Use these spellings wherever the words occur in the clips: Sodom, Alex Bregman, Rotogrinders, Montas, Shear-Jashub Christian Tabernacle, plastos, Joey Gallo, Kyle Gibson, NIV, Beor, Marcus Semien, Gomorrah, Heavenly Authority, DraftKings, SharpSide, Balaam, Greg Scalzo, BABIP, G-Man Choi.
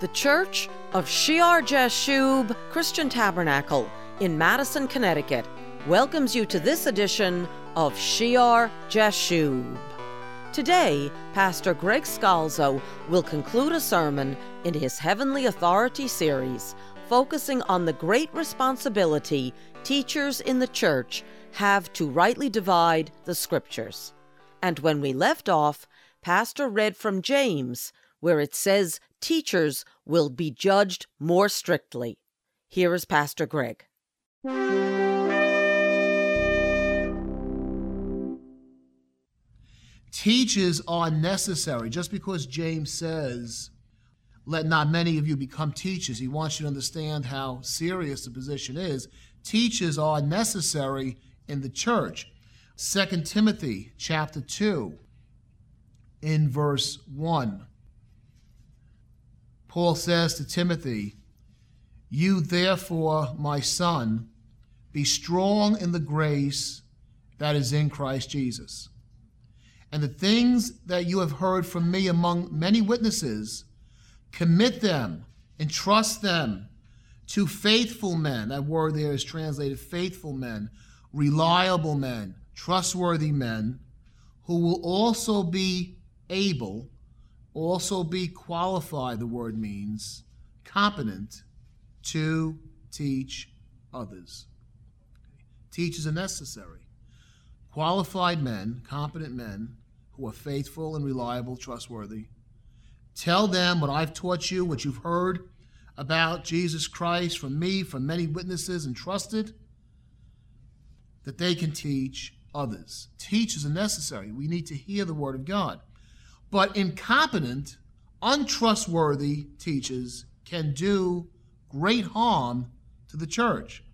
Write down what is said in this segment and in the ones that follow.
the Church of Shear-Jashub Christian Tabernacle in Madison, Connecticut, welcomes you to this edition of Shear-Jashub. Today, Pastor Greg Scalzo will conclude a sermon in his Heavenly Authority series, focusing on the great responsibility teachers in the church have to rightly divide the Scriptures. And when we left off, Pastor read from James, where it says teachers will be judged more strictly. Here is Pastor Greg. Teachers are necessary. Just because James says, let not many of you become teachers, he wants you to understand how serious the position is. Teachers are necessary in the church. 2 Timothy chapter 2, in verse 1, Paul says to Timothy, "You therefore, my son, be strong in the grace that is in Christ Jesus. And the things that you have heard from me among many witnesses, commit them, entrust them to faithful men." That word there is translated faithful men, reliable men, trustworthy men, who will also be able, also be qualified, the word means, competent to teach others. Teachers are necessary. Qualified men, competent men, who are faithful and reliable, trustworthy. Tell them what I've taught you, what you've heard about Jesus Christ from me, from many witnesses, and trusted, that they can teach others. Teachers are necessary. We need to hear the word of God. But incompetent, untrustworthy teachers can do great harm to the church.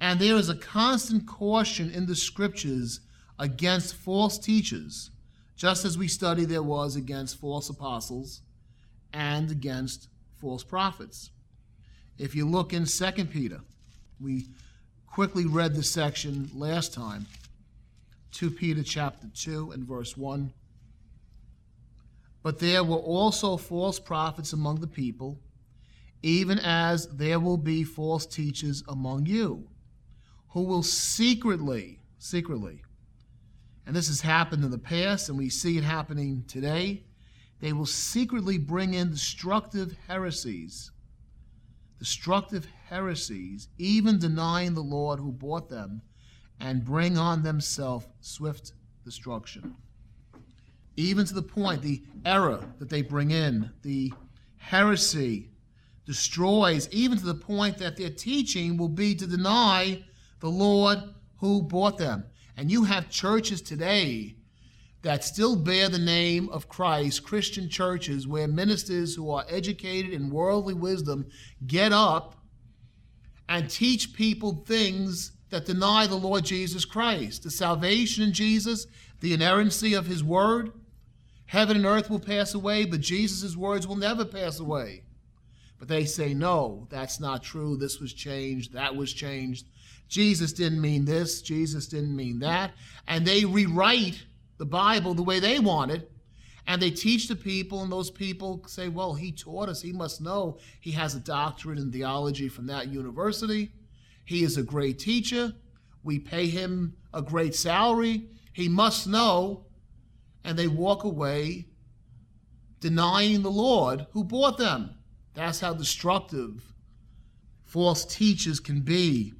And there is a constant caution in the Scriptures against false teachers, just as we study there was against false apostles and against false prophets. If you look in 2 Peter, we quickly read this section last time, 2 Peter chapter 2 and verse 1. "But there were also false prophets among the people, even as there will be false teachers among you, who will secretly, and this has happened in the past and we see it happening today, they will secretly bring in destructive heresies, even denying the Lord who bought them, and bring on themselves swift destruction." Even to the point, the error that they bring in, the heresy, destroys, even to the point that their teaching will be to deny the Lord who bought them. And you have churches today that still bear the name of Christ, Christian churches, where ministers who are educated in worldly wisdom get up and teach people things that deny the Lord Jesus Christ, the salvation in Jesus, the inerrancy of his word. Heaven and earth will pass away, but Jesus' words will never pass away. But they say, no, that's not true. This was changed. That was changed. Jesus didn't mean this. Jesus didn't mean that. And they rewrite the Bible the way they want it. And they teach the people, and those people say, well, he taught us. He must know. He has a doctorate in theology from that university. He is a great teacher. We pay him a great salary. He must know. And they walk away denying the Lord who bought them. That's how destructive false teachers can be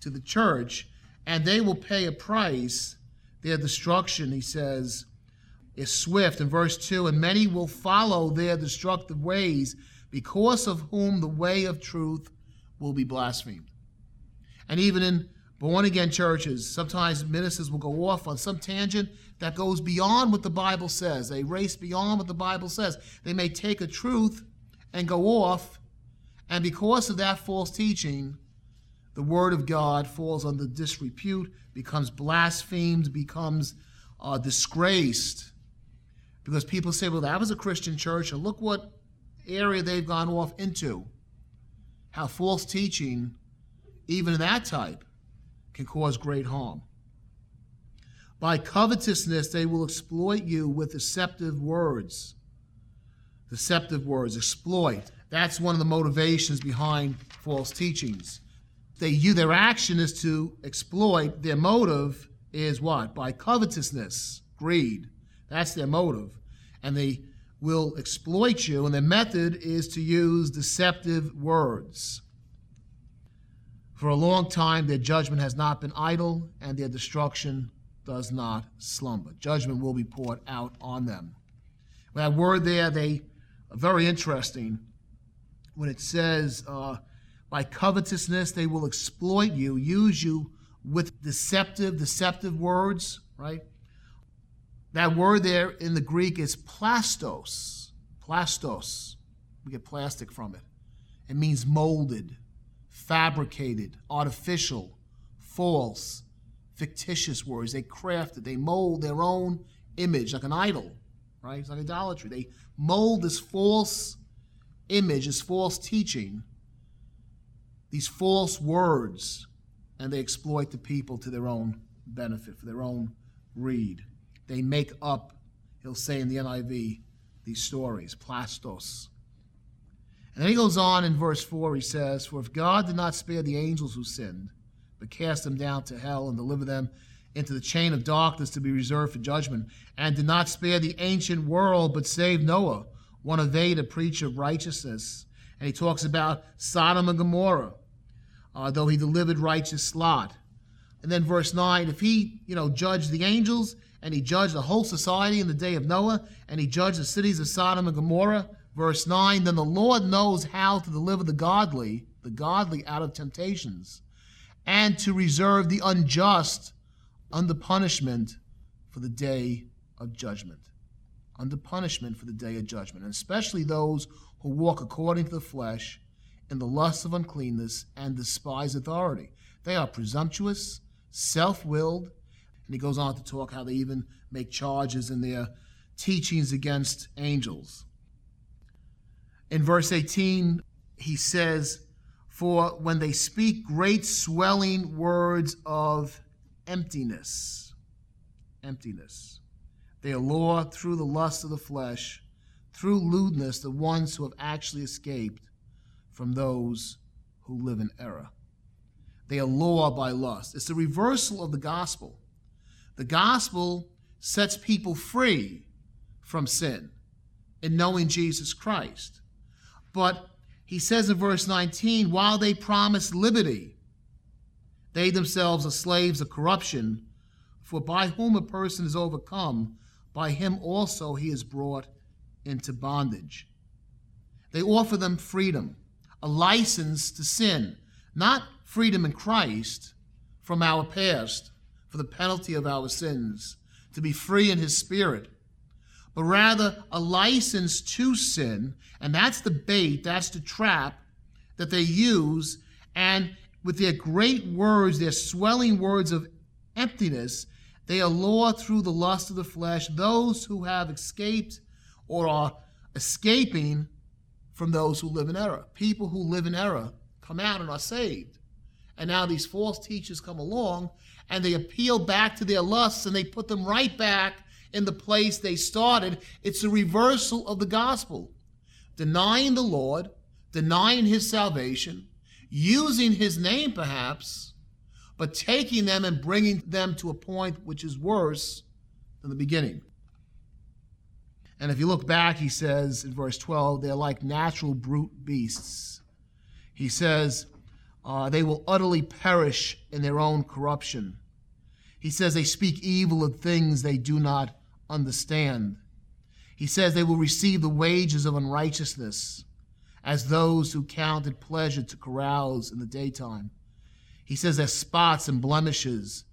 to the church. And they will pay a price. Their destruction, he says, is swift. In verse 2, "And many will follow their destructive ways, because of whom the way of truth will be blasphemed." And even in born-again churches, sometimes ministers will go off on some tangent that goes beyond what the Bible says. They race beyond what the Bible says. They may take a truth and go off, and because of that false teaching, the word of God falls under disrepute, becomes blasphemed, becomes disgraced. Because people say, well, that was a Christian church, and look what area they've gone off into. How false teaching, even of that type, can cause great harm. "By covetousness, they will exploit you with deceptive words." Exploit. That's one of the motivations behind false teachings. Their action is to exploit. Their motive is what? By covetousness, greed. That's their motive. And they will exploit you, and their method is to use deceptive words. For a long time, their judgment has not been idle, and their destruction does not slumber. Judgment will be poured out on them. That word there, they are very interesting. When it says, by covetousness, they will exploit you, use you with deceptive words, right? That word there in the Greek is plastos. Plastos. We get plastic from it. It means molded, fabricated, artificial, false, fictitious words. They crafted, they mold their own image like an idol, right? It's like idolatry. They mold this false image, this false teaching, these false words, and they exploit the people to their own benefit, for their own greed. They make up, he'll say in the NIV, these stories, plastos. And then he goes on in verse 4, he says, for if God did not spare the angels who sinned, but cast them down to hell and deliver them into the chain of darkness to be reserved for judgment, and did not spare the ancient world, but saved Noah, one of they to preach of righteousness. And he talks about Sodom and Gomorrah, though he delivered righteous Lot. And then verse 9, if he, judged the angels, and he judged the whole society in the day of Noah, and he judged the cities of Sodom and Gomorrah. Verse 9, then the Lord knows how to deliver the godly out of temptations, and to reserve the unjust under punishment for the day of judgment. Under punishment for the day of judgment, and especially those who walk according to the flesh in the lust of uncleanness and despise authority. They are presumptuous, self-willed, and he goes on to talk how they even make charges in their teachings against angels. In verse 18, he says, for when they speak great swelling words of emptiness, they allure through the lust of the flesh, through lewdness, the ones who have actually escaped from those who live in error. They allure by lust. It's the reversal of the gospel. The gospel sets people free from sin in knowing Jesus Christ. But he says in verse 19, while they promise liberty, they themselves are slaves of corruption, for by whom a person is overcome, by him also he is brought into bondage. They offer them freedom, a license to sin, not freedom in Christ from our past, for the penalty of our sins, to be free in his spirit, but rather a license to sin, and that's the bait, that's the trap that they use, and with their great words, their swelling words of emptiness, they allure through the lust of the flesh those who have escaped or are escaping from those who live in error. People who live in error come out and are saved, and now these false teachers come along, and they appeal back to their lusts, and they put them right back in the place they started. It's a reversal of the gospel. Denying the Lord, denying his salvation, using his name perhaps, but taking them and bringing them to a point which is worse than the beginning. And if you look back, he says in verse 12, they're like natural brute beasts. He says, they will utterly perish in their own corruption. He says they speak evil of things they do not understand. He says they will receive the wages of unrighteousness as those who counted pleasure to carouse in the daytime. He says their spots and blemishes,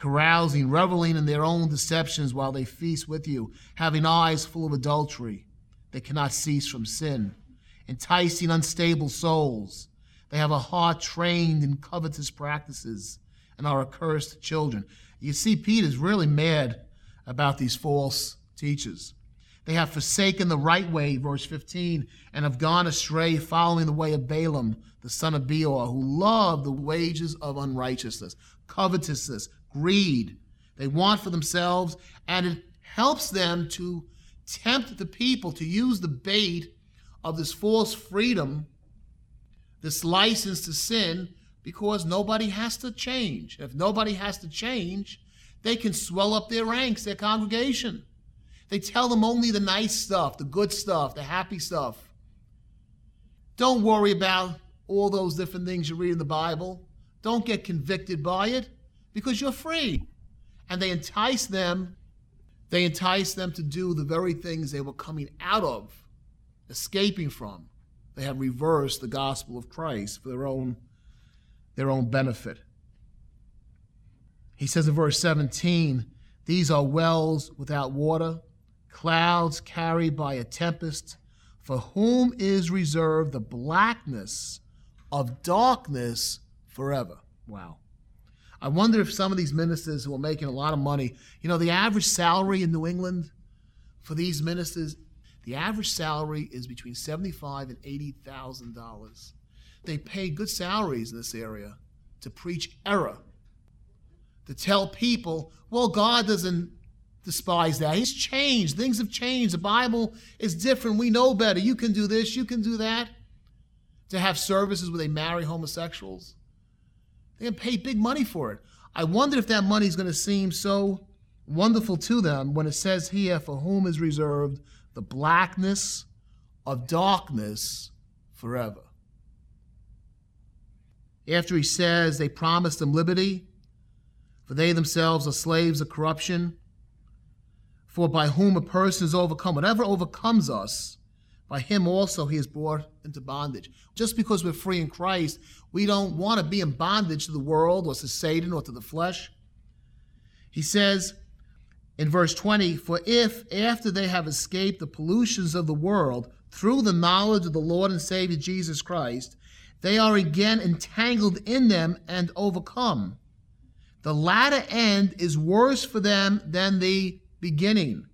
carousing, reveling in their own deceptions while they feast with you, having eyes full of adultery. They cannot cease from sin, enticing unstable souls. They have a heart trained in covetous practices and are accursed children. You see, Peter's really mad about these false teachers. They have forsaken the right way, verse 15, and have gone astray following the way of Balaam, the son of Beor, who loved the wages of unrighteousness, covetousness, greed. They want for themselves, and it helps them to tempt the people to use the bait of this false freedom, this license to sin, because nobody has to change. If nobody has to change, they can swell up their ranks, their congregation. They tell them only the nice stuff, the good stuff, the happy stuff. Don't worry about all those different things you read in the Bible. Don't get convicted by it, because you're free. And they entice them to do the very things they were coming out of, escaping from. They have reversed the gospel of Christ for their own benefit. He says in verse 17, "These are wells without water, clouds carried by a tempest, for whom is reserved the blackness of darkness forever." Wow. I wonder if some of these ministers who are making a lot of money, the average salary in New England for these ministers, the average salary is between $75,000 and $80,000. They pay good salaries in this area to preach error, to tell people, well, God doesn't despise that. He's changed. Things have changed. The Bible is different. We know better. You can do this. You can do that. To have services where they marry homosexuals. They're going to pay big money for it. I wonder if that money is going to seem so wonderful to them when it says here, for whom is reserved the blackness of darkness forever. After he says they promised them liberty, for they themselves are slaves of corruption, for by whom a person is overcome, whatever overcomes us, by him also he is brought into bondage. Just because we're free in Christ, we don't want to be in bondage to the world or to Satan or to the flesh. He says in verse 20, "For if, after they have escaped the pollutions of the world through the knowledge of the Lord and Savior Jesus Christ, they are again entangled in them and overcome, the latter end is worse for them than the beginning.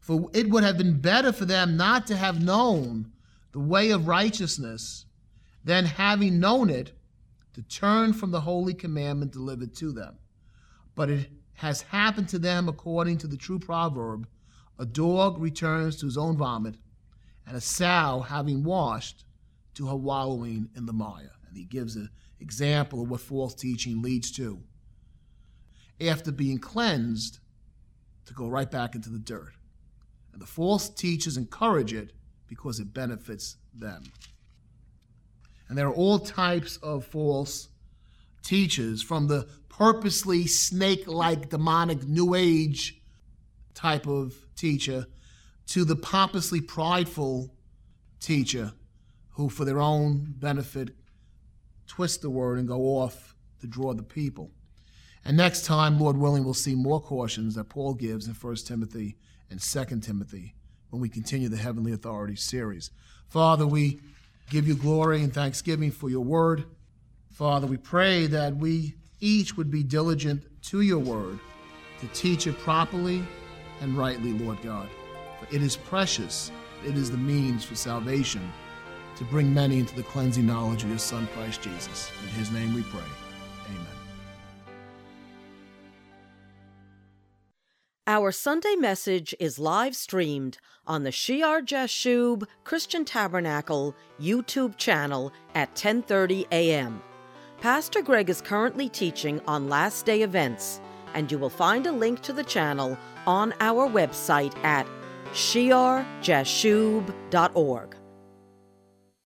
For it would have been better for them not to have known the way of righteousness than, having known it, to turn from the holy commandment delivered to them. But it has happened to them according to the true proverb, a dog returns to his own vomit, and a sow, having washed, to her wallowing in the mire." And he gives an example of what false teaching leads to. After being cleansed, to go right back into the dirt. And the false teachers encourage it because it benefits them. And there are all types of false teachers, from the purposely snake-like, demonic, New Age type of teacher to the pompously prideful teacher who, for their own benefit, twist the word and go off to draw the people. And next time, Lord willing, we'll see more cautions that Paul gives in 1 Timothy and 2 Timothy when we continue the Heavenly Authority series. Father, we give you glory and thanksgiving for your word. Father, we pray that we each would be diligent to your word, to teach it properly and rightly, Lord God. For it is precious. It is the means for salvation, to bring many into the cleansing knowledge of your Son, Christ Jesus. In his name we pray. Amen. Our Sunday message is live streamed on the Shear-Jashub Christian Tabernacle YouTube channel at 10:30 a.m. Pastor Greg is currently teaching on Last Day events, and you will find a link to the channel on our website at shearjashub.org.